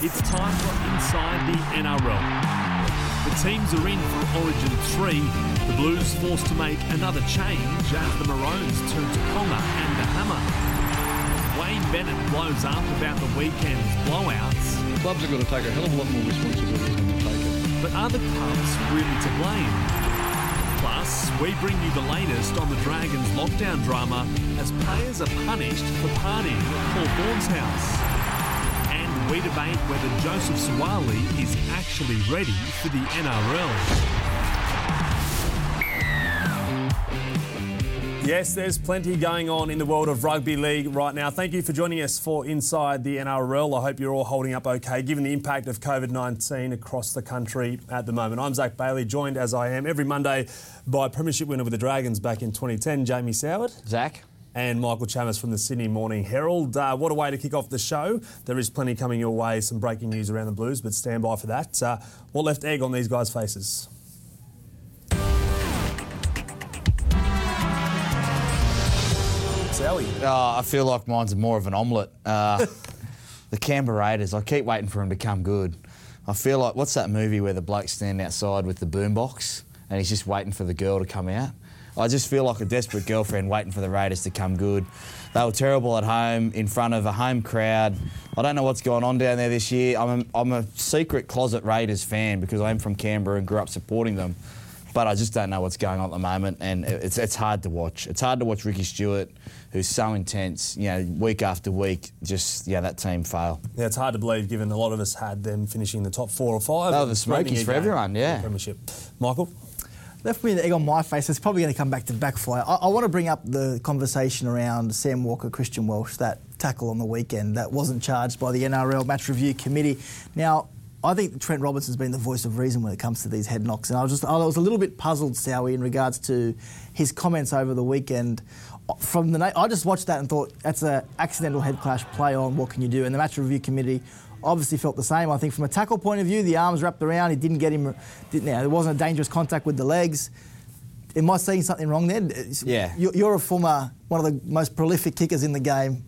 It's time for Inside the NRL. The teams are in for Origin 3. The Blues forced to make another change as the Maroons turn to Ponga and the Hammer. Wayne Bennett blows up about the weekend's blowouts. Clubs are going to take a hell of a lot more responsibility than they take it. But are the clubs really to blame? Plus, we bring you the latest on the Dragons' lockdown drama as players are punished for partying at Paul Green's house. We debate whether Joseph Suaalii is actually ready for the NRL. Yes, there's plenty going on in the world of rugby league right now. Thank you for joining us for Inside the NRL. I hope you're all holding up okay, given the impact of COVID-19 across the country at the moment. I'm Zach Bailey, joined as I am every Monday by Premiership winner with the Dragons back in 2010, Jamie Soward. Zach. And Michael Chalmers from the Sydney Morning Herald. What a way to kick off the show. There is plenty coming your way, some breaking news around the Blues, but stand by for that. What left egg on these guys' faces? Sally? I feel like mine's more of an omelette. The Canberra Raiders, I keep waiting for him to come good. I feel like, what's that movie where the bloke's standing outside with the boombox and he's just waiting for the girl to come out? I just feel like a desperate girlfriend waiting for the Raiders to come good. They were terrible at home, in front of a home crowd. I don't know what's going on down there this year. I'm a secret closet Raiders fan because I'm from Canberra and grew up supporting them. But I just don't know what's going on at the moment, and it's hard to watch. It's hard to watch Ricky Stewart, who's so intense, you know, week after week, just, yeah, that team fail. Yeah, it's hard to believe given a lot of us had them finishing the top 4 or 5. They were the Smokies for everyone, yeah. Premiership. Michael? Left me an egg on my face. It's probably going to come back to backfire. I want to bring up the conversation around Sam Walker, Christian Welch, that tackle on the weekend that wasn't charged by the NRL Match Review Committee. Now, I think Trent Robinson's been the voice of reason when it comes to these head knocks, and I was a little bit puzzled, Sowie, in regards to his comments over the weekend. I just watched that and thought, that's an accidental head clash, play on, what can you do? And the Match Review Committee obviously felt the same. I think from a tackle point of view, the arms wrapped around, there wasn't a dangerous contact with the legs. Am I seeing something wrong there? Yeah. You're a former, one of the most prolific kickers in the game.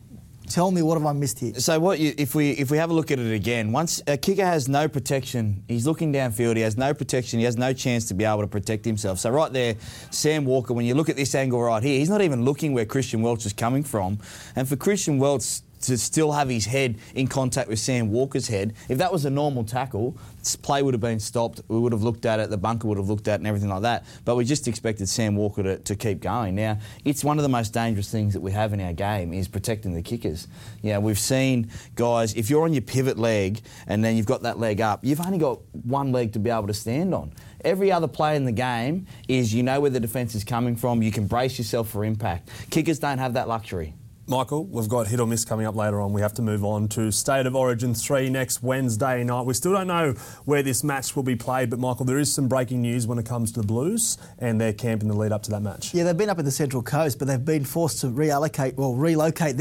Tell me, what have I missed here? So if we have a look at it again, once a kicker has no protection, he's looking downfield, he has no protection, he has no chance to be able to protect himself. So right there, Sam Walker, when you look at this angle right here, he's not even looking where Christian Welch is coming from. And for Christian Welch to still have his head in contact with Sam Walker's head, if that was a normal tackle, play would have been stopped, we would have looked at it, the bunker would have looked at it and everything like that, but we just expected Sam Walker to keep going. Now, it's one of the most dangerous things that we have in our game is protecting the kickers. You know, we've seen guys, if you're on your pivot leg and then you've got that leg up, you've only got one leg to be able to stand on. Every other play in the game is you know where the defence is coming from, you can brace yourself for impact. Kickers don't have that luxury. Michael, we've got hit or miss coming up later on. We have to move on to State of Origin 3 next Wednesday night. We still don't know where this match will be played, but Michael, there is some breaking news when it comes to the Blues and their camp in the lead up to that match. Yeah, they've been up at the Central Coast, but they've been forced to relocate their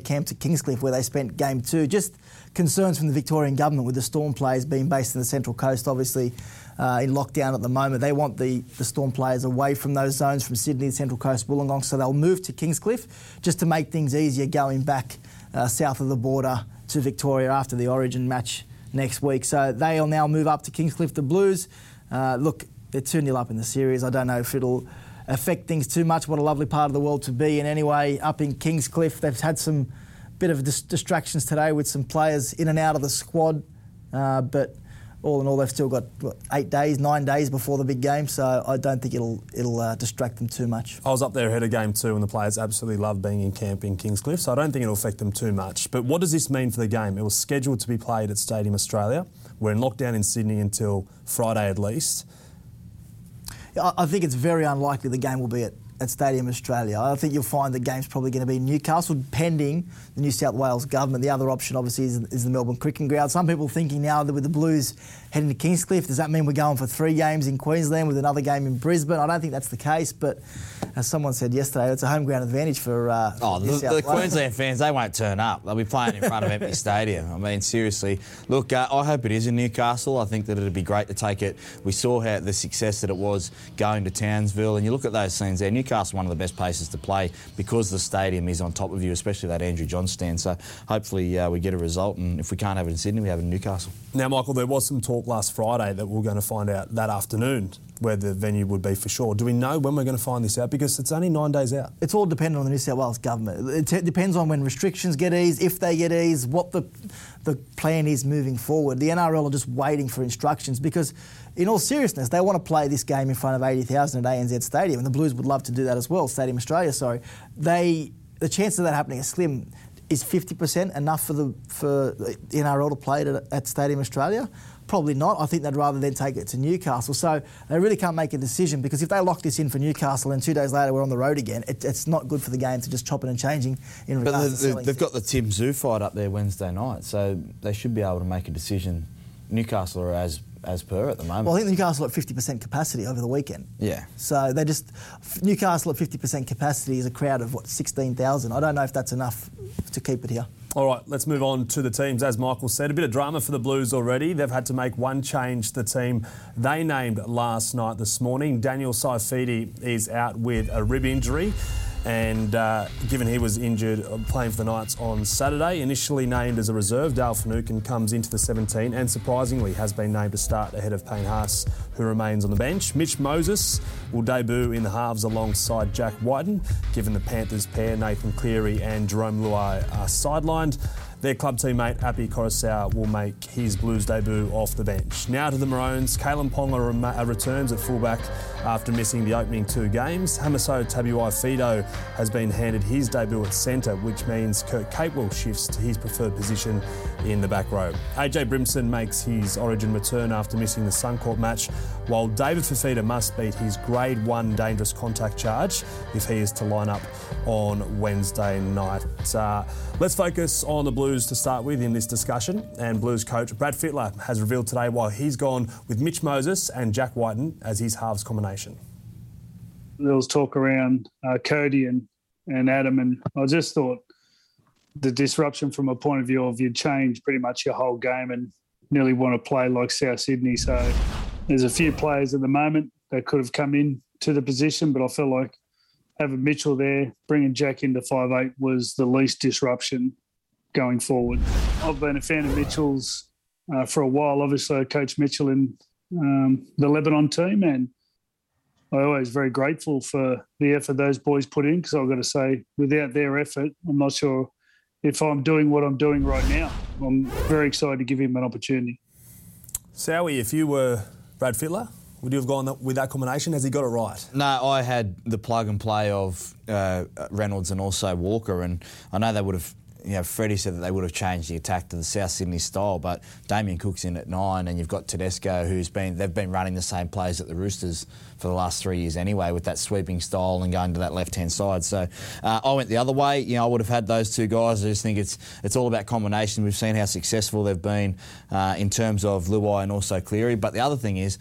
camp to Kingscliff, where they spent Game 2. Just concerns from the Victorian government with the Storm players being based in the Central Coast, obviously in lockdown at the moment. They want the Storm players away from those zones, from Sydney, Central Coast, Wollongong, so they'll move to Kingscliff just to make things easier going back south of the border to Victoria after the Origin match next week. So they'll now move up to Kingscliff, the Blues. Look, they're 2-0 up in the series. I don't know if it'll affect things too much. What a lovely part of the world to be in anyway. Up in Kingscliff, they've had some bit of distractions today with some players in and out of the squad, but all in all, they've still got 9 days before the big game, so I don't think it'll distract them too much. I was up there ahead of Game 2 and the players absolutely love being in camp in Kingscliff, so I don't think it'll affect them too much. But what does this mean for the game? It was scheduled to be played at Stadium Australia. We're in lockdown in Sydney until Friday at least. I think it's very unlikely the game will be at Stadium Australia. I think you'll find the game's probably going to be in Newcastle, pending the New South Wales government. The other option, obviously, is the Melbourne Cricket Ground. Some people thinking now that with the Blues heading to Kingscliff, does that mean we're going for 3 games in Queensland with another game in Brisbane? I don't think that's the case, but as someone said yesterday, it's a home ground advantage for the Queensland fans, they won't turn up. They'll be playing in front of empty stadium. I mean, seriously. Look, I hope it is in Newcastle. I think that it'd be great to take it. We saw how the success that it was going to Townsville, and you look at those scenes there. Newcastle one of the best places to play because the stadium is on top of you, especially that Andrew John stand. So hopefully we get a result, and if we can't have it in Sydney, we have it in Newcastle. Now, Michael, there was some talk last Friday that we're going to find out that afternoon where the venue would be for sure. Do we know when we're going to find this out? Because it's only 9 days out. It's all dependent on the New South Wales government. It depends on when restrictions get eased, if they get eased, what the plan is moving forward. The NRL are just waiting for instructions because, in all seriousness, they want to play this game in front of 80,000 at ANZ Stadium, and the Blues would love to do that as well, Stadium Australia, sorry. The chance of that happening is slim. Is 50% enough for the NRL to play it at Stadium Australia? Probably not. I think they'd rather then take it to Newcastle. So they really can't make a decision, because if they lock this in for Newcastle and 2 days later we're on the road again, it's not good for the game to just chopping and changing in regards to selling. But they've got the Tim Zoo fight up there Wednesday night, so they should be able to make a decision. Newcastle are as per at the moment. Well, I think Newcastle at 50% capacity over the weekend. Yeah. So they just... Newcastle at 50% capacity is a crowd of, what, 16,000. I don't know if that's enough to keep it here. All right, let's move on to the teams. As Michael said, a bit of drama for the Blues already. They've had to make one change to the team they named last night this morning. Daniel Saifidi is out with a rib injury, and given he was injured playing for the Knights on Saturday, initially named as a reserve, Dale Finucane comes into the 17 and surprisingly has been named to start ahead of Payne Haas, who remains on the bench. Mitch Moses will debut in the halves alongside Jack Wighton, given the Panthers pair, Nathan Cleary and Jerome Luai, are sidelined. Their club teammate, Api Koroisau, will make his Blues debut off the bench. Now to the Maroons. Kalen Ponga returns at fullback after missing the opening two games. Hamiso Tabuifido has been handed his debut at centre, which means Kurt Capewell shifts to his preferred position in the back row. AJ Brimson makes his origin return after missing the Suncorp match, while David Fifita must beat his Grade 1 dangerous contact charge if he is to line up on Wednesday night. Let's focus on the Blues to start with in this discussion, and Blues coach Brad Fittler has revealed today why he's gone with Mitch Moses and Jack Wighton as his halves combination. There was talk around Cody and Adam, and I just thought the disruption from a point of view of you change pretty much your whole game and nearly want to play like South Sydney. So there's a few players at the moment that could have come in to the position, but I feel like having Mitchell there, bringing Jack into 5'8", was the least disruption going forward. I've been a fan of Mitchell's for a while. Obviously, I coached Mitchell in the Lebanon team, and I'm always very grateful for the effort those boys put in, because I've got to say, without their effort, I'm not sure if I'm doing what I'm doing right now. I'm very excited to give him an opportunity. Suaalii, if you were Brad Fittler, would you have gone with that combination? Has he got it right? No, I had the plug and play of Reynolds and also Walker, and I know they would have... You know, Freddie said that they would have changed the attack to the South Sydney style, but Damien Cook's in at 9, and you've got Tedesco, they've been running the same plays at the Roosters for the last 3 years anyway, with that sweeping style and going to that left-hand side. So I went the other way. You know, I would have had those two guys. I just think it's all about combination. We've seen how successful they've been in terms of Luai and also Cleary. But the other thing is,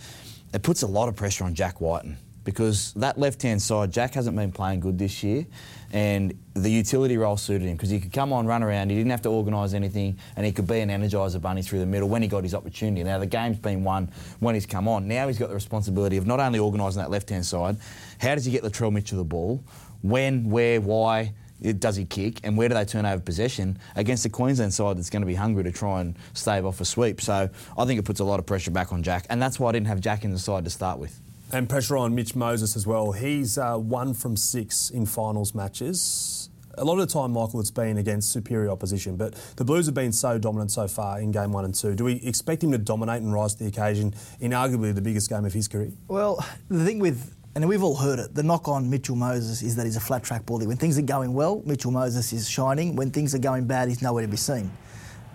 it puts a lot of pressure on Jack Wighton, because that left-hand side, Jack hasn't been playing good this year, and the utility role suited him because he could come on, run around, he didn't have to organise anything, and he could be an energiser bunny through the middle when he got his opportunity. Now, the game's been won when he's come on. Now he's got the responsibility of not only organising that left-hand side, how does he get Latrell Mitchell the ball, when, where, why, does he kick, and where do they turn over possession against the Queensland side that's going to be hungry to try and stave off a sweep. So I think it puts a lot of pressure back on Jack, and that's why I didn't have Jack in the side to start with. And pressure on Mitch Moses as well. He's 1 from 6 in finals matches. A lot of the time, Michael, it's been against superior opposition, but the Blues have been so dominant so far in game 1 and 2. Do we expect him to dominate and rise to the occasion in arguably the biggest game of his career? Well, the thing with... And we've all heard it. The knock on Mitchell Moses is that he's a flat-track bully. When things are going well, Mitchell Moses is shining. When things are going bad, he's nowhere to be seen.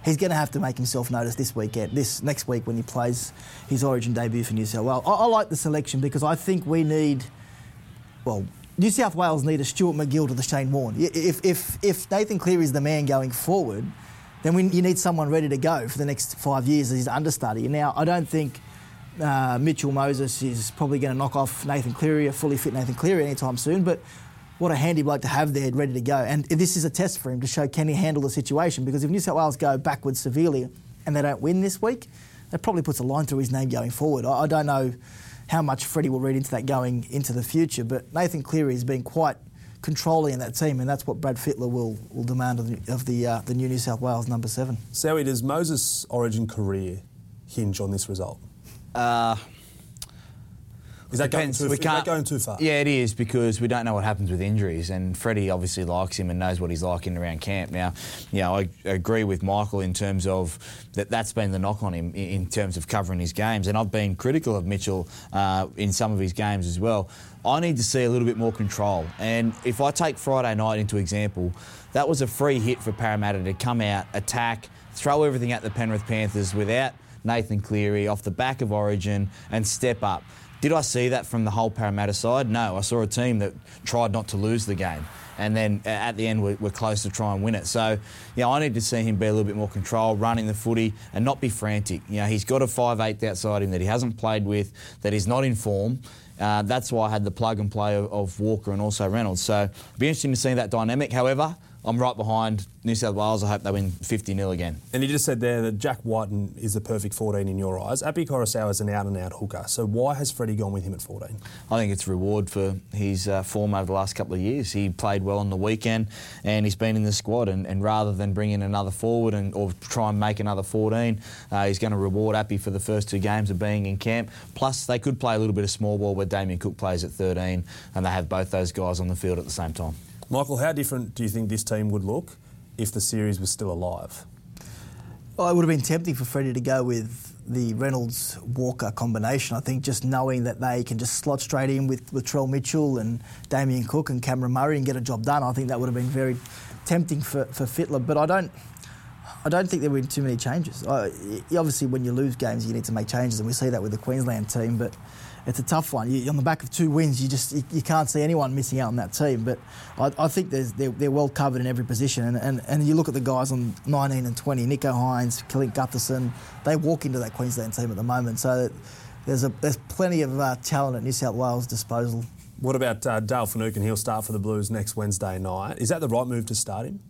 He's going to have to make himself noticed this next week when he plays his origin debut for New South Wales. I like the selection because I think we need, well, New South Wales need a Stuart McGill to the Shane Warne. If Nathan Cleary is the man going forward, then you need someone ready to go for the next 5 years as his understudy. Now, I don't think Mitchell Moses is probably going to knock off Nathan Cleary, a fully fit Nathan Cleary, anytime soon, but... what a handy bloke to have there, ready to go. And this is a test for him to show, can he handle the situation? Because if New South Wales go backwards severely and they don't win this week, that probably puts a line through his name going forward. I don't know how much Freddie will read into that going into the future. But Nathan Cleary has been quite controlling in that team, and that's what Brad Fittler will demand of the new New South Wales number 7. Suaalii, does Moses' origin career hinge on this result? Is that going too far? Yeah, it is, because we don't know what happens with injuries, and Freddie obviously likes him and knows what he's like in and around camp. Now, you know, I agree with Michael in terms of that's been the knock on him in terms of covering his games, and I've been critical of Mitchell in some of his games as well. I need to see a little bit more control, and if I take Friday night into example, that was a free hit for Parramatta to come out, attack, throw everything at the Penrith Panthers without Nathan Cleary off the back of origin and step up. Did I see that from the whole Parramatta side? No, I saw a team that tried not to lose the game, and then at the end we're close to try and win it. So, you know, I need to see him be a little bit more control, running the footy and not be frantic. You know, he's got a 5'8" outside him that he hasn't played with, that he's not in form. That's why I had the plug and play of Walker and also Reynolds. So it'll be interesting to see that dynamic. However, I'm right behind New South Wales. I hope they win 50-0 again. And you just said there that Jack Wighton is the perfect 14 in your eyes. Api Koroisau is an out-and-out hooker. So why has Freddie gone with him at 14? I think it's reward for his form over the last couple of years. He played well on the weekend and he's been in the squad. And rather than bring in another forward or try and make another 14, he's going to reward Api for the first two games of being in camp. Plus, they could play a little bit of small ball where Damien Cook plays at 13 and they have both those guys on the field at the same time. Michael, how different do you think this team would look if the series was still alive? Well, it would have been tempting for Freddie to go with the Reynolds-Walker combination. I think just knowing that they can just slot straight in with Trell Mitchell and Damien Cook and Cameron Murray and get a job done, I think that would have been very tempting for Fittler. But I don't think there were too many changes. Obviously, when you lose games, you need to make changes, and we see that with the Queensland team, but it's a tough one. On the back of two wins, you can't see anyone missing out on that team. But I think they're well covered in every position. And you look at the guys on 19 and 20, Nicho Hynes, Killin Gutherson, they walk into that Queensland team at the moment. So there's plenty of talent at New South Wales' disposal. What about Dale Finucane? He'll start for the Blues next Wednesday night. Is that the right move to start him?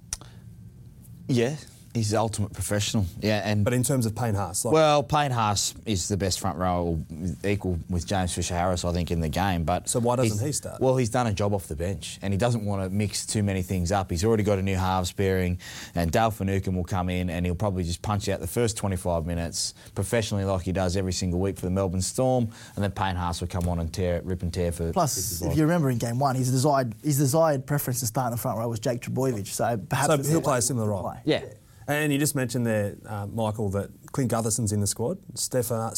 Yeah. He's the ultimate professional, yeah. But in terms of Payne Haas? Payne Haas is the best front rower, equal with James Fisher-Harris, I think, in the game. But so why doesn't he start? Well, he's done a job off the bench, and he doesn't want to mix too many things up. He's already got a new halves pairing, and Dale Finucane will come in, and he'll probably just punch out the first 25 minutes professionally like he does every single week for the Melbourne Storm, and then Payne Haas will come on and rip and tear for... Plus, if you remember in Game 1, his desired preference to start in the front row was Jack Trbojevic, so perhaps he'll play a similar role. Yeah. And you just mentioned there, Michael, that Clint Gutherson's in the squad. Stefano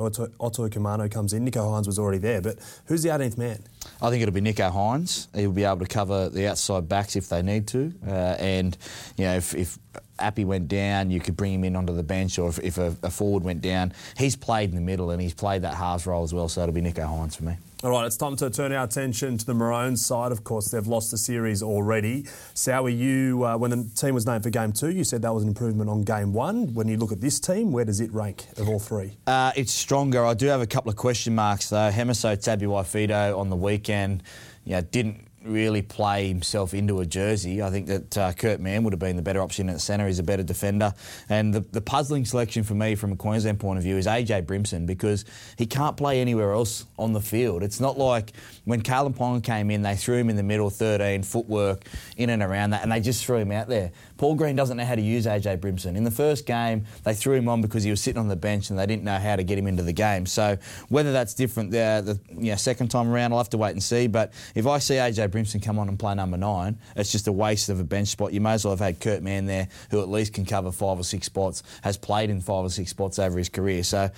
Otuikamano comes in. Nicho Hynes was already there. But who's the 18th man? I think it'll be Nicho Hynes. He'll be able to cover the outside backs if they need to. And, you know, if Api went down, you could bring him in onto the bench. Or if a forward went down, he's played in the middle and he's played that halves role as well. So it'll be Nicho Hynes for me. All right, it's time to turn our attention to the Maroons side. Of course, they've lost the series already. Suaalii, you, when the team was named for Game 2, you said that was an improvement on Game 1. When you look at this team, where does it rank of all three? It's stronger. I do have a couple of question marks, though. Hamiso Tabuifido on the weekend didn't really play himself into a jersey. I think that Kurt Mann would have been the better option at centre. He's a better defender. And the puzzling selection for me from a Queensland point of view is AJ Brimson, because he can't play anywhere else on the field. It's not like when Kalen Ponga came in, they threw him in the middle, 13, footwork, in and around that, and they just threw him out there. Paul Green doesn't know how to use AJ Brimson. In the first game, they threw him on because he was sitting on the bench and they didn't know how to get him into the game. So whether that's different the second time around, I'll have to wait and see. But if I see AJ Brimson come on and play number 9, it's just a waste of a bench spot. You may as well have had Kurt Mann there, who at least can cover 5 or 6 spots, has played in 5 or 6 spots over his career. So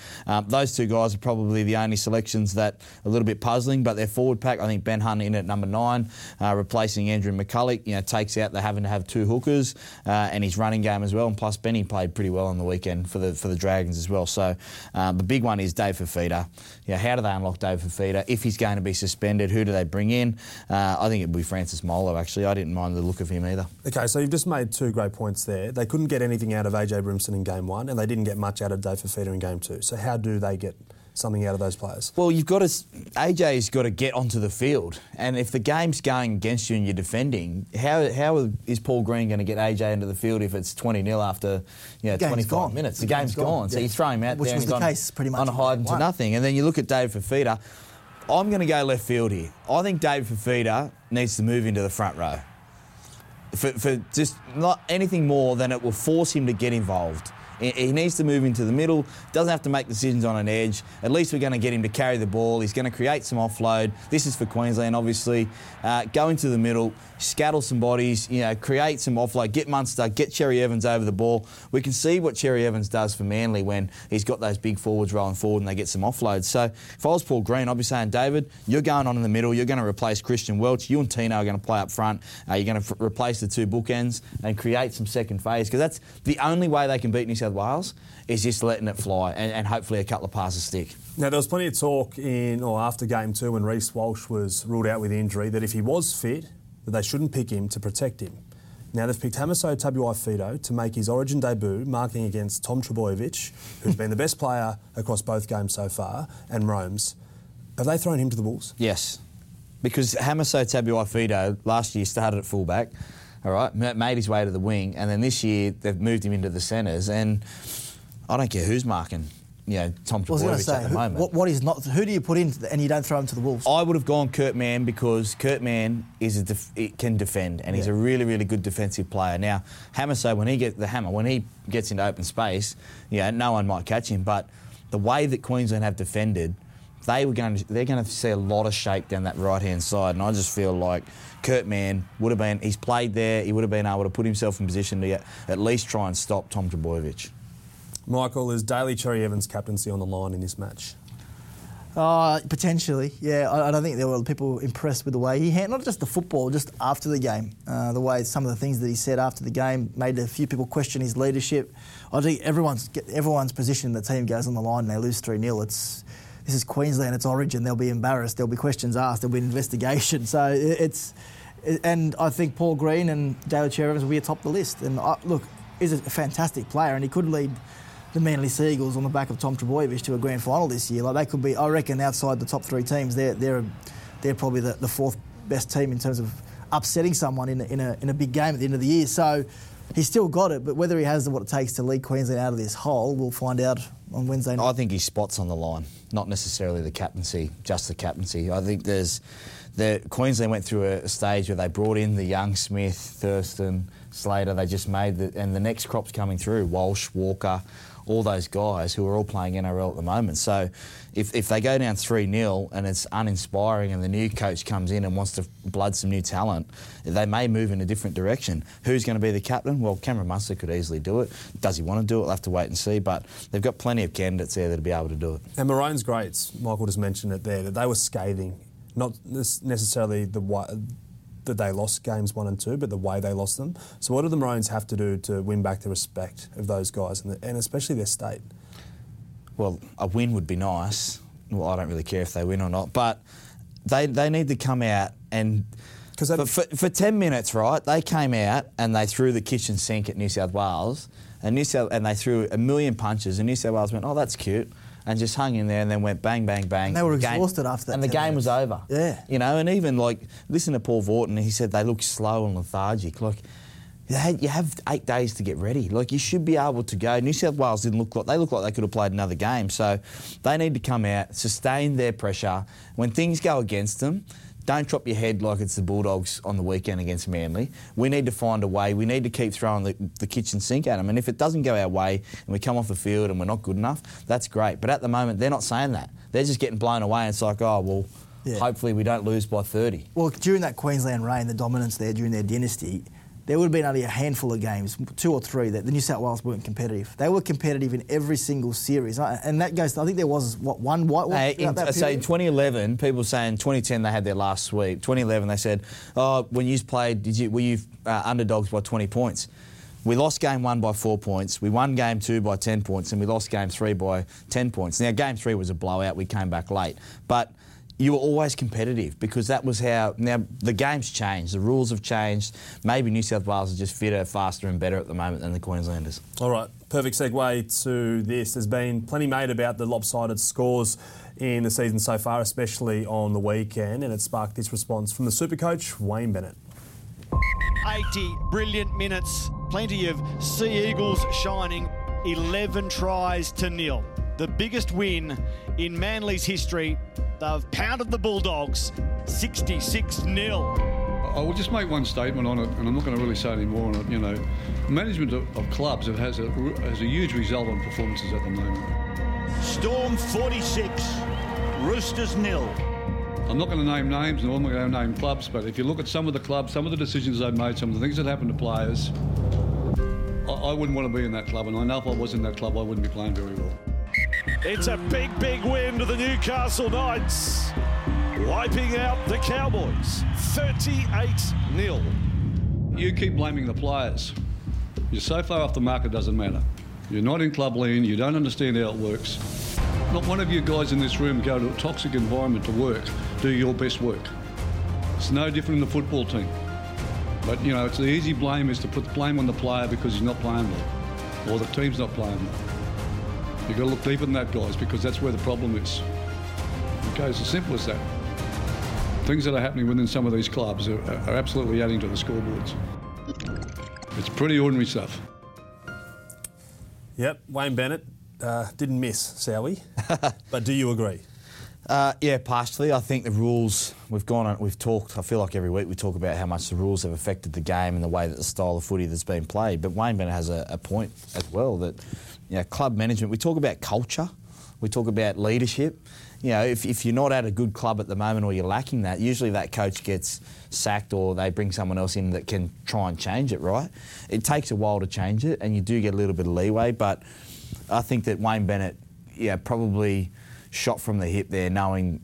those two guys are probably the only selections that are a little bit puzzling, but their forward pack, I think Ben Hunt in at number 9, replacing Andrew McCulloch, takes out the having to have 2 hookers. And his running game as well, and plus Benny played pretty well on the weekend for the Dragons as well. So the big one is Dave Fifita. How do they unlock Dave Fifita? If he's going to be suspended, who do they bring in? I think it would be Francis Molo, actually. I didn't mind the look of him either. OK, so you've just made 2 great points there. They couldn't get anything out of AJ Brimson in Game 1, and they didn't get much out of Dave Fifita in Game 2. So how do they get something out of those players? Well, you've got to, AJ's got to get onto the field, and if the game's going against you and you're defending, how is Paul Green going to get AJ into the field if it's 20-0 after 25 minutes? The game's gone. So you throw him out there and he's on a hide into nothing. And then you look at David Fifita. I'm going to go left field here. I think David Fifita needs to move into the front row. For just not anything more than it will force him to get involved. He needs to move into the middle, doesn't have to make decisions on an edge. At least we're going to get him to carry the ball. He's going to create some offload. This is for Queensland, obviously. Go into the middle, scatter some bodies, create some offload, get Munster, get Cherry Evans over the ball. We can see what Cherry Evans does for Manly when he's got those big forwards rolling forward and they get some offload. So if I was Paul Green, I'd be saying, David, you're going on in the middle. You're going to replace Christian Welch. You and Tino are going to play up front. You're going to replace the two bookends and create some second phase, because that's the only way they can beat New South Wales is just letting it fly and hopefully a couple of passes stick. Now, there was plenty of talk after Game 2 when Reece Walsh was ruled out with injury that if he was fit, that they shouldn't pick him to protect him. Now, they've picked Hamiso Tabuifido to make his Origin debut, marking against Tom Trbojevic, who's been the best player across both games so far, and Rome's. Have they thrown him to the Bulls? Yes, because Hamiso Tabuifido last year started at fullback. All right, made his way to the wing, and then this year they've moved him into the centres, and I don't care who's marking Tom Trbojevic at the moment. Who do you put in and you don't throw him to the Wolves? I would have gone Kurt Mann, because Kurt Mann can defend, and he's a really, really good defensive player. Now, Hamiso, when he gets into open space, no one might catch him, but the way that Queensland have defended, they're going to see a lot of shape down that right-hand side, and I just feel like Kurt Mann he's played there, he would have been able to put himself in position to at least try and stop Tom Trbojevic. Michael, is Daly Cherry Evans' captaincy on the line in this match? Potentially, yeah. I don't think there were people impressed with the way he handled, not just the football, just after the game. The way some of the things that he said after the game made a few people question his leadership. I think everyone's position in the team goes on the line and they lose 3-0. This is Queensland, it's Origin, they'll be embarrassed, there'll be questions asked, there'll be an investigation. And I think Paul Green and Dale Cherry Evans will be atop the list. And he's a fantastic player, and he could lead the Manly Seagulls on the back of Tom Trbojevic to a grand final this year. They could be, I reckon, outside the top three teams. They're probably the fourth best team in terms of upsetting someone in a big game at the end of the year. So he's still got it, but whether he has what it takes to lead Queensland out of this hole, we'll find out on Wednesday night. I think his spot's on the line, not necessarily the captaincy, just the captaincy. I think Queensland went through a stage where they brought in the young Smith, Thurston, Slater. They just and the next crop's coming through, Walsh, Walker, all those guys who are all playing NRL at the moment. So if they go down 3-0 and it's uninspiring and the new coach comes in and wants to blood some new talent, they may move in a different direction. Who's going to be the captain? Well, Cameron Munster could easily do it. Does he want to do it? We'll have to wait and see, but they've got plenty of candidates there that'll be able to do it. And Maroons' greats, Michael just mentioned it there, that they were scathing. Not necessarily the way that they lost games 1 and 2, but the way they lost them. So what do the Maroons have to do to win back the respect of those guys and especially their state? Well, a win would be nice. Well, I don't really care if they win or not, but they need to come out and... For 10 minutes, right, they came out and they threw the kitchen sink at New South Wales and they threw a million punches and New South Wales went, oh, that's cute, and just hung in there and then went bang, bang, bang. And they were exhausted after that. And the game was over. Yeah. And even, listen to Paul Vaughton, he said they look slow and lethargic. You have 8 days to get ready. You should be able to go. New South Wales looked like they could have played another game. So they need to come out, sustain their pressure. When things go against them, don't drop your head like it's the Bulldogs on the weekend against Manly. We need to find a way. We need to keep throwing the kitchen sink at them. And if it doesn't go our way and we come off the field and we're not good enough, that's great. But at the moment, they're not saying that. They're just getting blown away. And it's like, hopefully we don't lose by 30. Well, during that Queensland reign, the dominance there during their dynasty, there would have been only a handful of games, 2 or 3, that the New South Wales weren't competitive. They were competitive in every single series. And that goes, I think there was, one white one? In 2011, people saying 2010 they had their last sweep. 2011 they said, when you played, were you underdogs by 20 points? We lost game 1 by 4 points, we won game 2 by 10 points, and we lost game 3 by 10 points. Now, game 3 was a blowout, we came back late. But you were always competitive because that was how... Now, the game's changed, the rules have changed. Maybe New South Wales is just fitter, faster and better at the moment than the Queenslanders. All right, perfect segue to this. There's been plenty made about the lopsided scores in the season so far, especially on the weekend, and it sparked this response from the supercoach, Wayne Bennett. 80 brilliant minutes, plenty of sea eagles shining, 11-0. The biggest win in Manly's history. They've pounded the Bulldogs, 66-0. I will just make one statement on it, and I'm not going to really say any more on it. You know, management of clubs has a huge result on performances at the moment. Storm 46, Roosters 0. I'm not going to name names, and I'm not going to name clubs, but if you look at some of the clubs, some of the decisions they've made, some of the things that happened to players, I wouldn't want to be in that club, and I know if I was in that club, I wouldn't be playing very well. It's a big, big win to the Newcastle Knights, wiping out the Cowboys, 38-0. You keep blaming the players. You're so far off the mark, it doesn't matter. You're not in club lean, you don't understand how it works. Not one of you guys in this room go to a toxic environment to work, do your best work. It's no different in the football team. But, you know, it's the easy blame is to put the blame on the player because he's not playing well, or the team's not playing well. You've got to look deeper than that, guys, because that's where the problem is. Okay, it's as simple as that. Things that are happening within some of these clubs are absolutely adding to the scoreboards. It's pretty ordinary stuff. Yep, Wayne Bennett didn't miss, Suaalii. But do you agree? Yeah, partially. I think the rules, we've talked, I feel like every week we talk about how much the rules have affected the game and the way that the style of footy that's been played. But Wayne Bennett has a point as well that, you know, club management, we talk about culture, we talk about leadership. You know, if you're not at a good club at the moment or you're lacking that, usually that coach gets sacked or they bring someone else in that can try and change it, right? It takes a while to change it and you do get a little bit of leeway, but I think that Wayne Bennett, yeah, probably shot from the hip there, knowing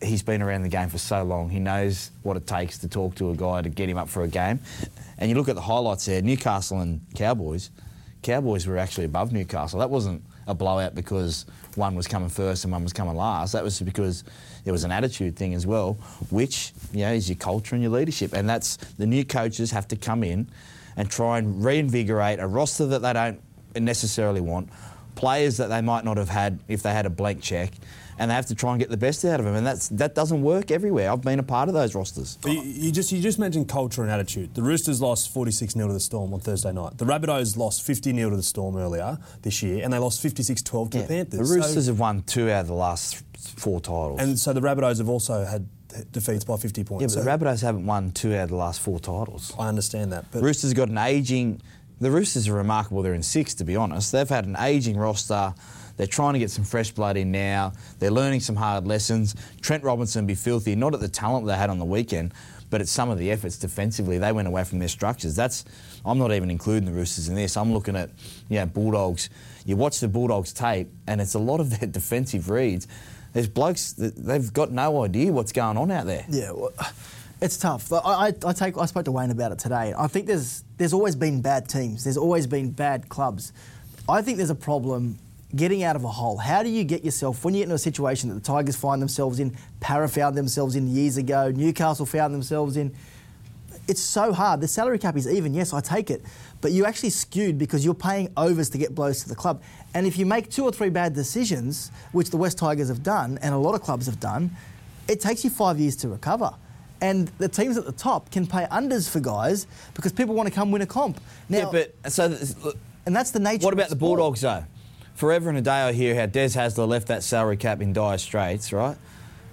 he's been around the game for so long. He knows what it takes to talk to a guy to get him up for a game. And you look at the highlights there, Newcastle and Cowboys. Cowboys were actually above Newcastle. That wasn't a blowout because one was coming first and one was coming last. That was because it was an attitude thing as well, which, you know, is your culture and your leadership. And that's, the new coaches have to come in and try and reinvigorate a roster that they don't necessarily want, players that they might not have had if they had a blank check, and they have to try and get the best out of them. And that doesn't work everywhere. I've been a part of those rosters. You just mentioned culture and attitude. The Roosters lost 46-0 to the Storm on Thursday night. The Rabbitohs lost 50-0 to the Storm earlier this year, and they lost 56-12 to the Panthers. The Roosters have won 2 out of the last 4 titles. And so the Rabbitohs have also had defeats by 50 points. Yeah, but the Rabbitohs haven't won 2 out of the last 4 titles. I understand that. But Roosters got an ageing... The Roosters are remarkable. They're in 6th, to be honest. They've had an ageing roster. They're trying to get some fresh blood in now. They're learning some hard lessons. Trent Robinson be filthy, not at the talent they had on the weekend, but at some of the efforts defensively. They went away from their structures. I'm not even including the Roosters in this. I'm looking at, you know, Bulldogs. You watch the Bulldogs tape, and it's a lot of their defensive reads. There's blokes that they've got no idea what's going on out there. Yeah, well, it's tough. I spoke to Wayne about it today. I think there's always been bad teams. There's always been bad clubs. I think there's a problem getting out of a hole. How do you get yourself, when you get into a situation that the Tigers find themselves in, Para found themselves in years ago, Newcastle found themselves in, it's so hard. The salary cap is even, yes, I take it, but you're actually skewed because you're paying overs to get blows to the club. And if you make 2 or 3 bad decisions, which the West Tigers have done and a lot of clubs have done, it takes you 5 years to recover. And the teams at the top can pay unders for guys because people want to come win a comp. Now, yeah, but... and that's the nature of... What about the Bulldogs, though? Forever and a day I hear how Des Hasler left that salary cap in dire straits, right?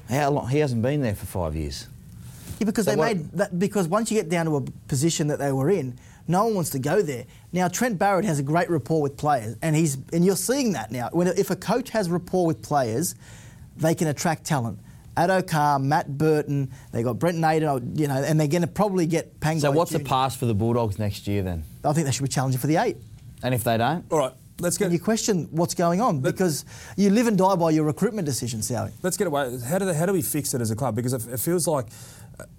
How long? He hasn't been there for 5 years. Yeah, because because once you get down to a position that they were in, no one wants to go there. Now, Trent Barrett has a great rapport with players, and you're seeing that now. If a coach has rapport with players, they can attract talent. Addo Carr, Matt Burton, they got Brent Nader, you know, and they're going to probably get Pango. So what's the pass for the Bulldogs next year then? I think they should be challenging for the 8. And if they don't? All right. Let's get... And you question what's going on because you live and die by your recruitment decisions, Suaalii. Let's get away. How do we fix it as a club? Because it feels like,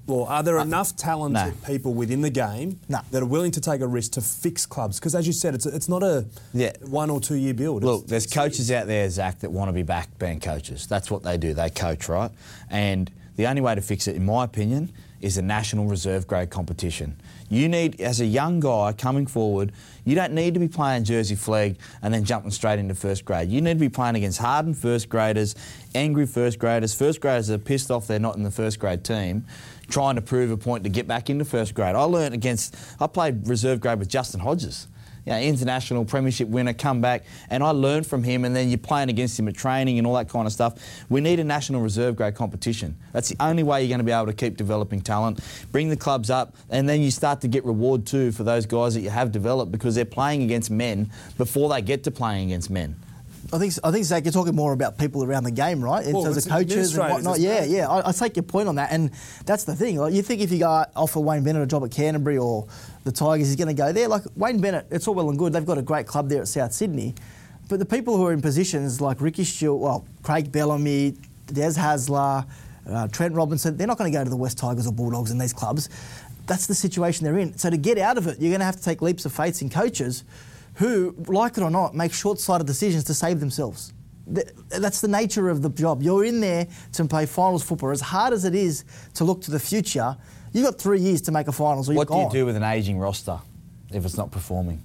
well, are there enough talented people within the game that are willing to take a risk to fix clubs? Because as you said, it's not a 1 or 2 year build. Look, there's coaches out there, Zach, that want to be back bench coaches. That's what they do. They coach, right? And the only way to fix it, in my opinion, is a national reserve grade competition. You need, as a young guy coming forward, you don't need to be playing jersey flag and then jumping straight into first grade. You need to be playing against hardened first graders, angry first graders. First graders are pissed off they're not in the first grade team, trying to prove a point to get back into first grade. I played reserve grade with Justin Hodges. International premiership winner, come back, and I learned from him, and then you're playing against him at training and all that kind of stuff. We need a national reserve grade competition. That's the only way you're going to be able to keep developing talent, bring the clubs up, and then you start to get reward too for those guys that you have developed because they're playing against men before they get to playing against men. I think, Zach, you're talking more about people around the game, right? In terms of coaches and whatnot. Yeah. I take your point on that, and that's the thing. Like, you think if you go offer Wayne Bennett a job at Canterbury or the Tigers, he's going to go there. Like, Wayne Bennett, it's all well and good. They've got a great club there at South Sydney. But the people who are in positions like Ricky Stewart, Craig Bellamy, Des Hasler, Trent Robinson, they're not going to go to the West Tigers or Bulldogs in these clubs. That's the situation they're in. So to get out of it, you're going to have to take leaps of faith in coaches who, like it or not, make short-sighted decisions to save themselves. That's the nature of the job. You're in there to play finals football. As hard as it is to look to the future, you've got 3 years to make a finals. What do you do with an ageing roster if it's not performing?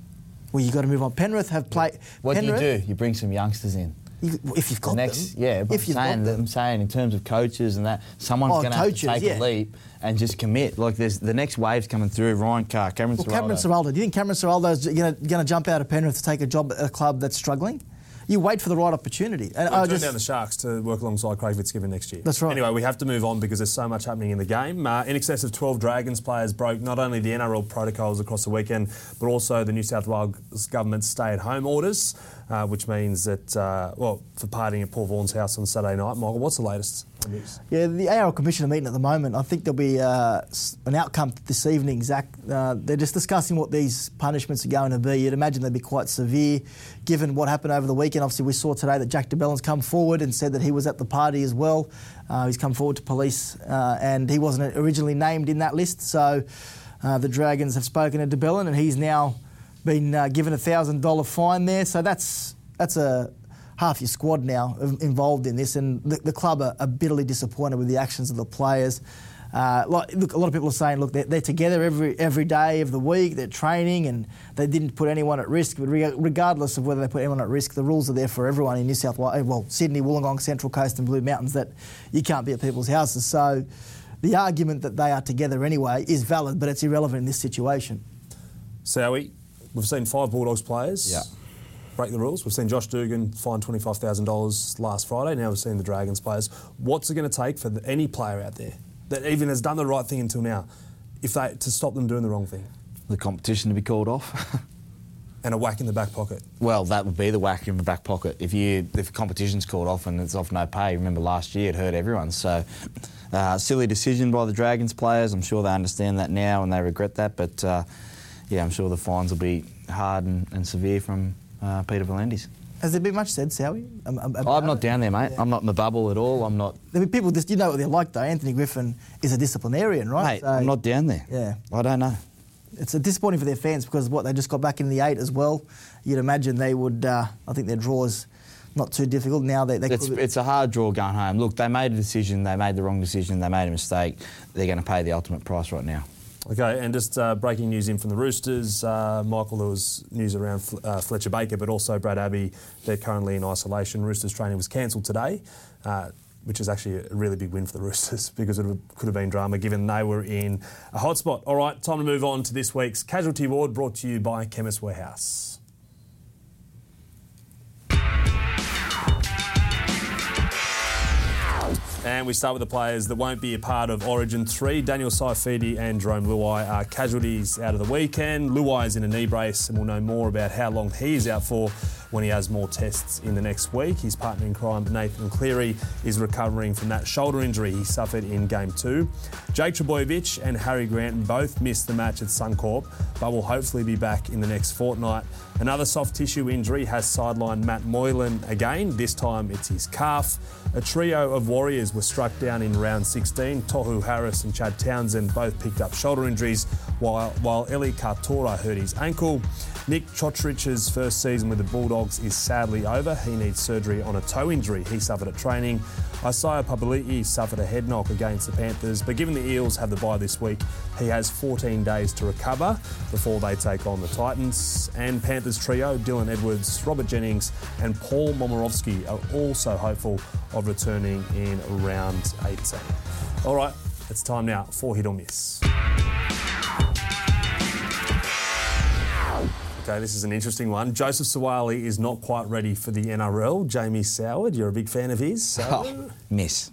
Well, you've got to move on. Penrith have played... What do you do? You bring some youngsters in. If you've got them. Yeah, but I'm saying in terms of coaches and that, someone's going to have to take a leap and just commit. Like, there's the next wave's coming through. Ryan Carr, Cameron Ciraldo. Do you think Cameron Ciraldo's going to jump out of Penrith to take a job at a club that's struggling? You wait for the right opportunity. And I turn down the Sharks to work alongside Craig Fitzgibbon next year. That's right. Anyway, we have to move on because there's so much happening in the game. In excess of 12 Dragons players broke not only the NRL protocols across the weekend, but also the New South Wales government's stay-at-home orders, which means that, for partying at Paul Vaughan's house on Saturday night. Michael, what's the latest news? Yeah, the NRL Commissioner meeting at the moment. I think there'll be an outcome this evening, Zach. They're just discussing what these punishments are going to be. You'd imagine they'd be quite severe, given what happened over the weekend. Obviously, we saw today that Jack DeBellin's come forward and said that he was at the party as well. He's come forward to police and he wasn't originally named in that list. So the Dragons have spoken to DeBellin and he's now been given a $1,000 fine there. So that's a half your squad now involved in this. And the club are bitterly disappointed with the actions of the players. A lot of people are saying, they're together every day of the week, they're training, and they didn't put anyone at risk. But regardless of whether they put anyone at risk, the rules are there for everyone in New South Wales, Sydney, Wollongong, Central Coast and Blue Mountains, that you can't be at people's houses. So the argument that they are together anyway is valid, but it's irrelevant in this situation. Sowie, we've seen 5 Bulldogs players break the rules. We've seen Josh Dugan fined $25,000 last Friday. Now we've seen the Dragons players. What's it going to take for any player out there that even has done the right thing until now, to stop them doing the wrong thing? The competition to be called off. And a whack in the back pocket. Well, that would be the whack in the back pocket. If competition's called off and it's off no pay, remember last year it hurt everyone. So, silly decision by the Dragons players. I'm sure they understand that now and they regret that. But, I'm sure the fines will be hard and severe from Peter Valendis. Has there been much said, Sowie? I'm not down there, mate. Yeah. I'm not in the bubble at all. I'm not... There'll be people just... You know what they're like, though. Anthony Griffin is a disciplinarian, right? Mate, so, I'm not down there. Yeah. I don't know. It's disappointing for their fans because, they just got back in the 8 as well. You'd imagine they would... I think their draw is not too difficult. Now it's a hard draw going home. Look, they made a decision. They made the wrong decision. They made a mistake. They're going to pay the ultimate price right now. Okay, and just breaking news in from the Roosters, Michael, there was news around Fletcher Baker, but also Brad Abbey. They're currently in isolation. Roosters training was cancelled today, which is actually a really big win for the Roosters because it could have been drama given they were in a hotspot. All right, time to move on to this week's Casualty Ward, brought to you by Chemist Warehouse. And we start with the players that won't be a part of Origin 3. Daniel Saifidi and Jerome Luai are casualties out of the weekend. Luai is in a knee brace and we'll know more about how long he is out for when he has more tests in the next week. His partner in crime, Nathan Cleary, is recovering from that shoulder injury he suffered in Game 2. Jake Trbojevic and Harry Grant both missed the match at Suncorp, but will hopefully be back in the next fortnight. Another soft tissue injury has sidelined Matt Moylan again. This time it's his calf. A trio of Warriors were struck down in round 16. Tohu Harris and Chad Townsend both picked up shoulder injuries, while Eli Katoa hurt his ankle. Nick Chotrich's first season with the Bulldogs Bulldogs is sadly over. He needs surgery on a toe injury he suffered at training. Isaiah Papali'i suffered a head knock against the Panthers, but given the Eels have the bye this week, he has 14 days to recover before they take on the Titans. And Panthers trio, Dylan Edwards, Robert Jennings and Paul Momorowski are also hopeful of returning in round 18. All right, it's time now for Hit or Miss. Okay, this is an interesting one. Joseph Suaalii is not quite ready for the NRL. Jamie Soward, you're a big fan of his. So... Oh, miss.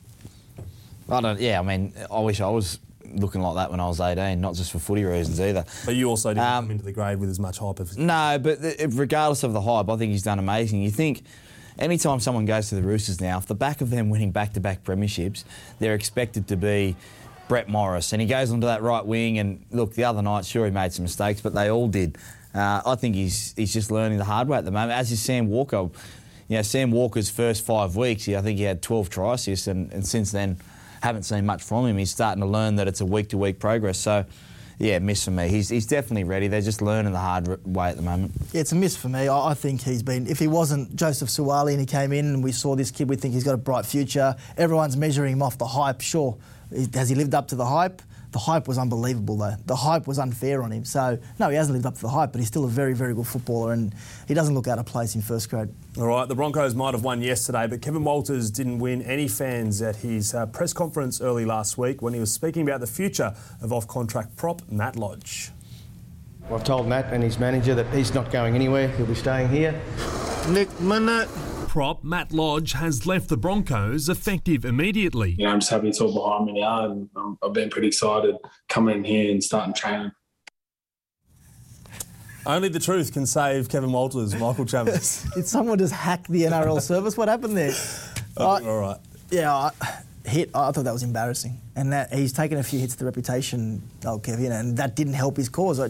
I wish I was looking like that when I was 18, not just for footy reasons either. But you also didn't come into the grade with as much hype as... No, but regardless of the hype, I think he's done amazing. You think... Anytime someone goes to the Roosters now, off the back of them winning back-to-back premierships, they're expected to be Brett Morris. And he goes onto that right wing and, look, the other night, sure, he made some mistakes, but they all did. I think he's just learning the hard way at the moment, as is Sam Walker. You know, Sam Walker's first 5 weeks, I think he had 12 try assists, and since then haven't seen much from him. He's starting to learn that it's a week-to-week progress. So... yeah, miss for me. He's definitely ready. They're just learning the hard way at the moment. Yeah, it's a miss for me. I think he's been... If he wasn't Joseph Suaalii and he came in and we saw this kid, we think he's got a bright future. Everyone's measuring him off the hype, sure. Has he lived up to the hype? The hype was unbelievable, though. The hype was unfair on him. So, no, he hasn't lived up to the hype, but he's still a very, very good footballer and he doesn't look out of place in first grade. All right, the Broncos might have won yesterday, but Kevin Walters didn't win any fans at his press conference early last week when he was speaking about the future of off-contract prop Matt Lodge. Well, I've told Matt and his manager that he's not going anywhere. He'll be staying here. Nick Minnett. Prop Matt Lodge has left the Broncos effective immediately. You know, I'm just happy it's all behind me now and I've been pretty excited coming in here and starting training. Only the truth can save Kevin Walters, Michael Chambers. Did someone just hack the NRL service? What happened there? All right. Yeah, I thought that was embarrassing. And that he's taken a few hits to the reputation, old Kevin, and that didn't help his cause. I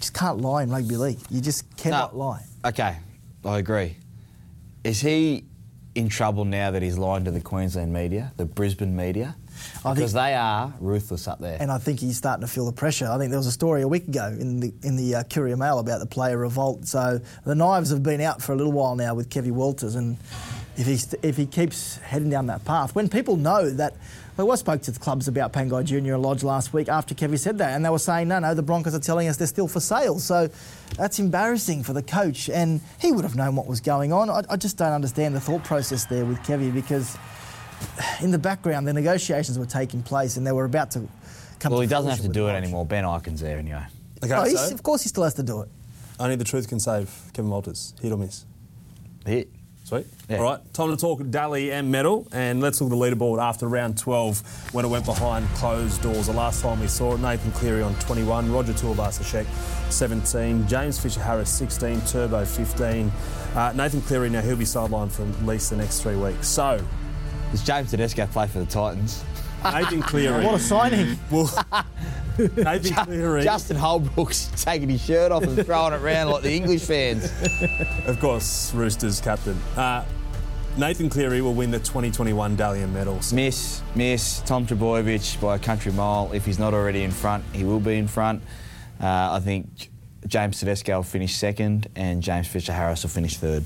just can't lie in rugby league. You just cannot lie. Okay, I agree. Is he in trouble now that he's lying to the Queensland media, the Brisbane media? Because they are ruthless up there. And I think he's starting to feel the pressure. I think there was a story a week ago in the Courier Mail about the player revolt. So the knives have been out for a little while now with Kevy Walters. And if he keeps heading down that path, when people know that... Well, I spoke to the clubs about Pangai Jr. and Lodge last week after Kevy said that, and they were saying, no, the Broncos are telling us they're still for sale. So that's embarrassing for the coach, and he would have known what was going on. I just don't understand the thought process there with Kevy, because in the background, the negotiations were taking place and they were about to come Well, he doesn't have to do it anymore. Ben Iken's there anyway. Okay, so of course he still has to do it. Only the truth can save Kevin Walters. Hit or miss? Hit. Sweet. Yeah. All right, time to talk Daly and medal, and let's look at the leaderboard after round 12 when it went behind closed doors. The last time we saw it, Nathan Cleary on 21, Roger Tuivasa-Sheck 17, James Fisher-Harris 16, Turbo 15. Nathan Cleary, now he'll be sidelined for at least the next 3 weeks. So... does James Tedesco play for the Titans? Nathan Cleary... what a signing. Well, Nathan Cleary... Justin Holbrook's taking his shirt off and throwing it around like the English fans. Of course, Roosters captain. Nathan Cleary will win the 2021 Dalian medals. Miss. Tom Trbojevic by a country mile. If he's not already in front, he will be in front. I think James Tedesco will finish second and James Fisher-Harris will finish third.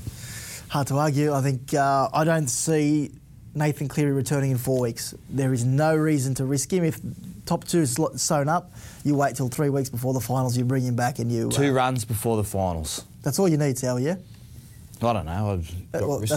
Hard to argue. I think I don't see... Nathan Cleary returning in 4 weeks. There is no reason to risk him. If top two is sewn up, you wait till 3 weeks before the finals, you bring him back and you... Two runs before the finals. That's all you need, Sal, yeah? I don't know.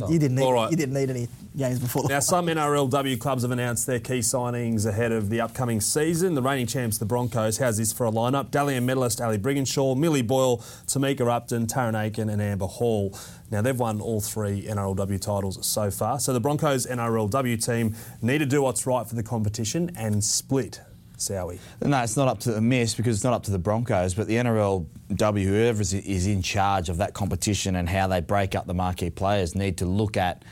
You didn't need any games before the finals. Now, some NRLW clubs have announced their key signings ahead of the upcoming season. The reigning champs, the Broncos. How's this for a lineup? Dalian medalist Ali Brigginshaw, Millie Boyle, Tamika Upton, Taryn Aiken and Amber Hall. Now, they've won all three NRLW titles so far. So the Broncos NRLW team need to do what's right for the competition and split. Sowie. No, it's not up to the miss because it's not up to the Broncos, but the NRLW, whoever is in charge of that competition and how they break up the marquee players, need to look at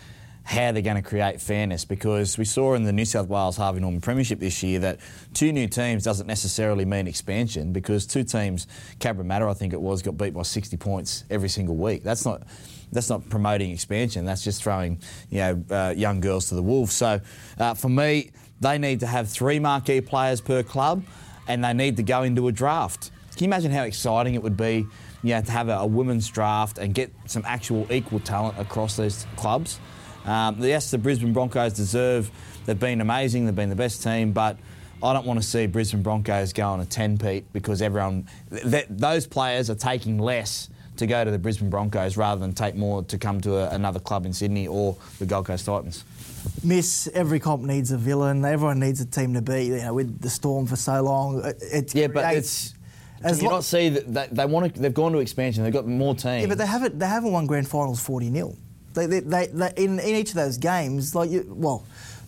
how they're going to create fairness, because we saw in the New South Wales Harvey Norman Premiership this year that two new teams doesn't necessarily mean expansion, because two teams, Cabramatta I think it was, got beat by 60 points every single week. That's not promoting expansion. That's just throwing young girls to the wolves. So for me, they need to have three marquee players per club and they need to go into a draft. Can you imagine how exciting it would be, you know, to have a women's draft and get some actual equal talent across those clubs? Yes, the Brisbane Broncos deserve. They've been amazing. They've been the best team, but I don't want to see Brisbane Broncos go on a 10-peat because everyone, those players are taking less to go to the Brisbane Broncos rather than take more to come to another club in Sydney or the Gold Coast Titans. Miss, every comp needs a villain. Everyone needs a team to beat. You know, with the Storm for so long, you not see that they want to. They've gone to expansion. They've got more teams. Yeah, but they haven't won grand finals 40-0. They in each of those games, I think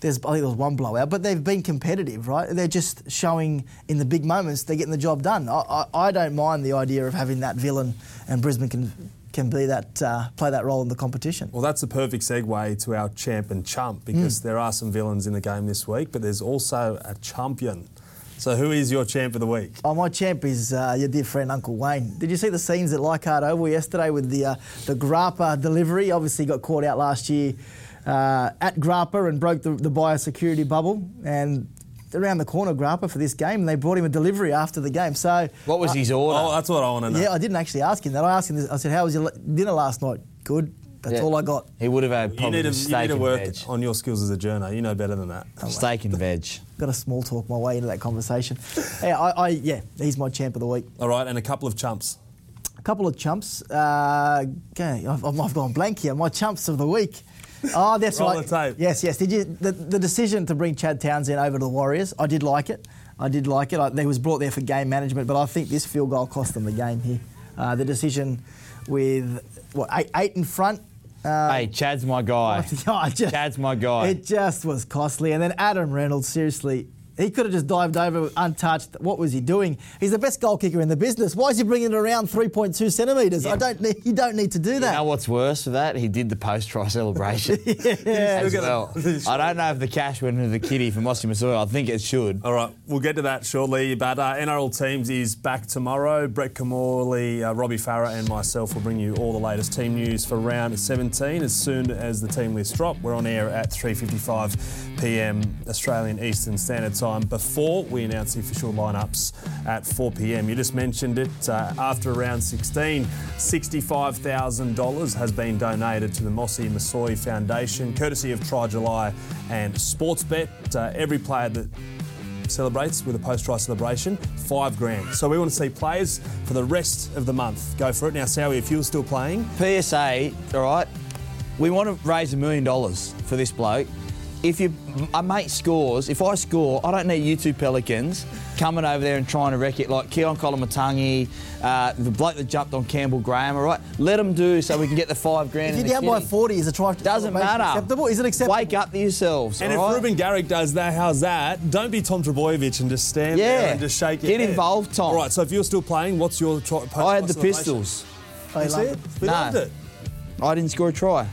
there was one blowout, but they've been competitive, right? They're just showing in the big moments they're getting the job done. I don't mind the idea of having that villain, and Brisbane can be that play that role in the competition. Well, that's the perfect segue to our champ and chump, because there are some villains in the game this week, but there's also a champion. So who is your champ of the week? Oh, my champ is your dear friend Uncle Wayne. Did you see the scenes at Leichhardt Oval yesterday with the grappa delivery? Obviously got caught out last year at Grappa and broke the biosecurity bubble, and around the corner Grappa for this game, and they brought him a delivery after the game. So what was his order? Oh, that's what I want to know. Yeah, I didn't actually ask him that. I asked him this. I said, how was your dinner last night? Good. That's all I got. He would have had probably steak and veg. You need to work on your skills as a journo. You know better than that. Steak and veg. Got to small talk my way into that conversation. Yeah, he's my champ of the week. All right, and a couple of chumps. A couple of chumps. Okay, I've gone blank here. My chumps of the week. Oh, that's right. Roll the tape. Yes. Did you the decision to bring Chad Townsend over to the Warriors? I did like it. He was brought there for game management, but I think this field goal cost them the game here. The decision with eight in front. Chad's my guy. Chad's my guy. It just was costly. And then Adam Reynolds, seriously. He could have just dived over untouched. What was he doing? He's the best goal kicker in the business. Why is he bringing it around 3.2 centimetres? Yeah. You don't need to do that. You know what's worse for that? He did the post-try celebration as well. I don't know if the cash went into the kitty for Mossy Massoura. I think it should. All right, we'll get to that shortly. But NRL Teams is back tomorrow. Brett Camorley, Robbie Farah and myself will bring you all the latest team news for round 17 as soon as the team lists drop. We're on air at 3:55pm Australian Eastern Standard Time. Before we announce the official lineups at 4pm. You just mentioned it. After round 16, $65,000 has been donated to the Mossy Massoura Foundation, courtesy of Try July and Sportsbet. Every player that celebrates with a post-try celebration, $5,000. So we want to see players for the rest of the month. Go for it. Now, Sowie, if you're still playing. PSA, all right, we want to raise $1 million for this bloke. If a mate scores, if I score, I don't need you two pelicans coming over there and trying to wreck it like Keon Kolomatangi, the bloke that jumped on Campbell Graham, all right? Let them do so we can get the $5,000. If you're down by 40, is a try doesn't matter. Acceptable? Is it acceptable? Wake up to yourselves. And if Ruben Garrick does that, how's that? Don't be Tom Trbojevic and just stand there and just shake your head. Get involved, Tom. All right, so if you're still playing, what's your post-try celebration? I had the Pistols. Oh, you see it? Loved it. I didn't score a try.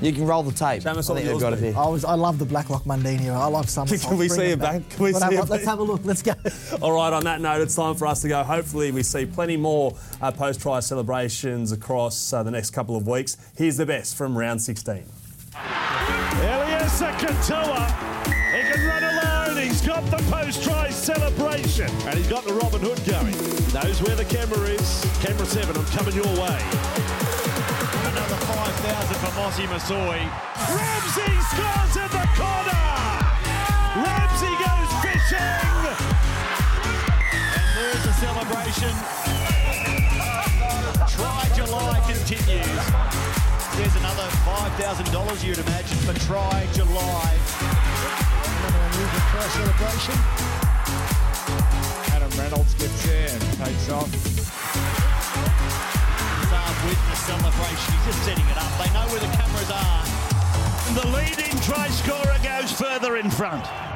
You can roll the tape. Shamus, I think they've got it here. I love the Blacklock Mundine here. I love some. Can we see it back? Let's have a look. Let's go. All right, on that note, it's time for us to go. Hopefully we see plenty more post-try celebrations across the next couple of weeks. Here's the best from round 16. Eliasa Katoa. He can run alone. He's got the post-try celebration. And he's got the Robin Hood going. Knows where the camera is. Camera 7, I'm coming your way. Another 5,000 for Mossy Massoura. Ramsey scores in the corner! Ramsey goes fishing! And there's a celebration. Try July continues. There's another $5,000 you'd imagine for Try July. Another unusual try celebration. Adam Reynolds gets there and takes off. With the celebration, he's just setting it up. They know where the cameras are. And the leading try scorer goes further in front.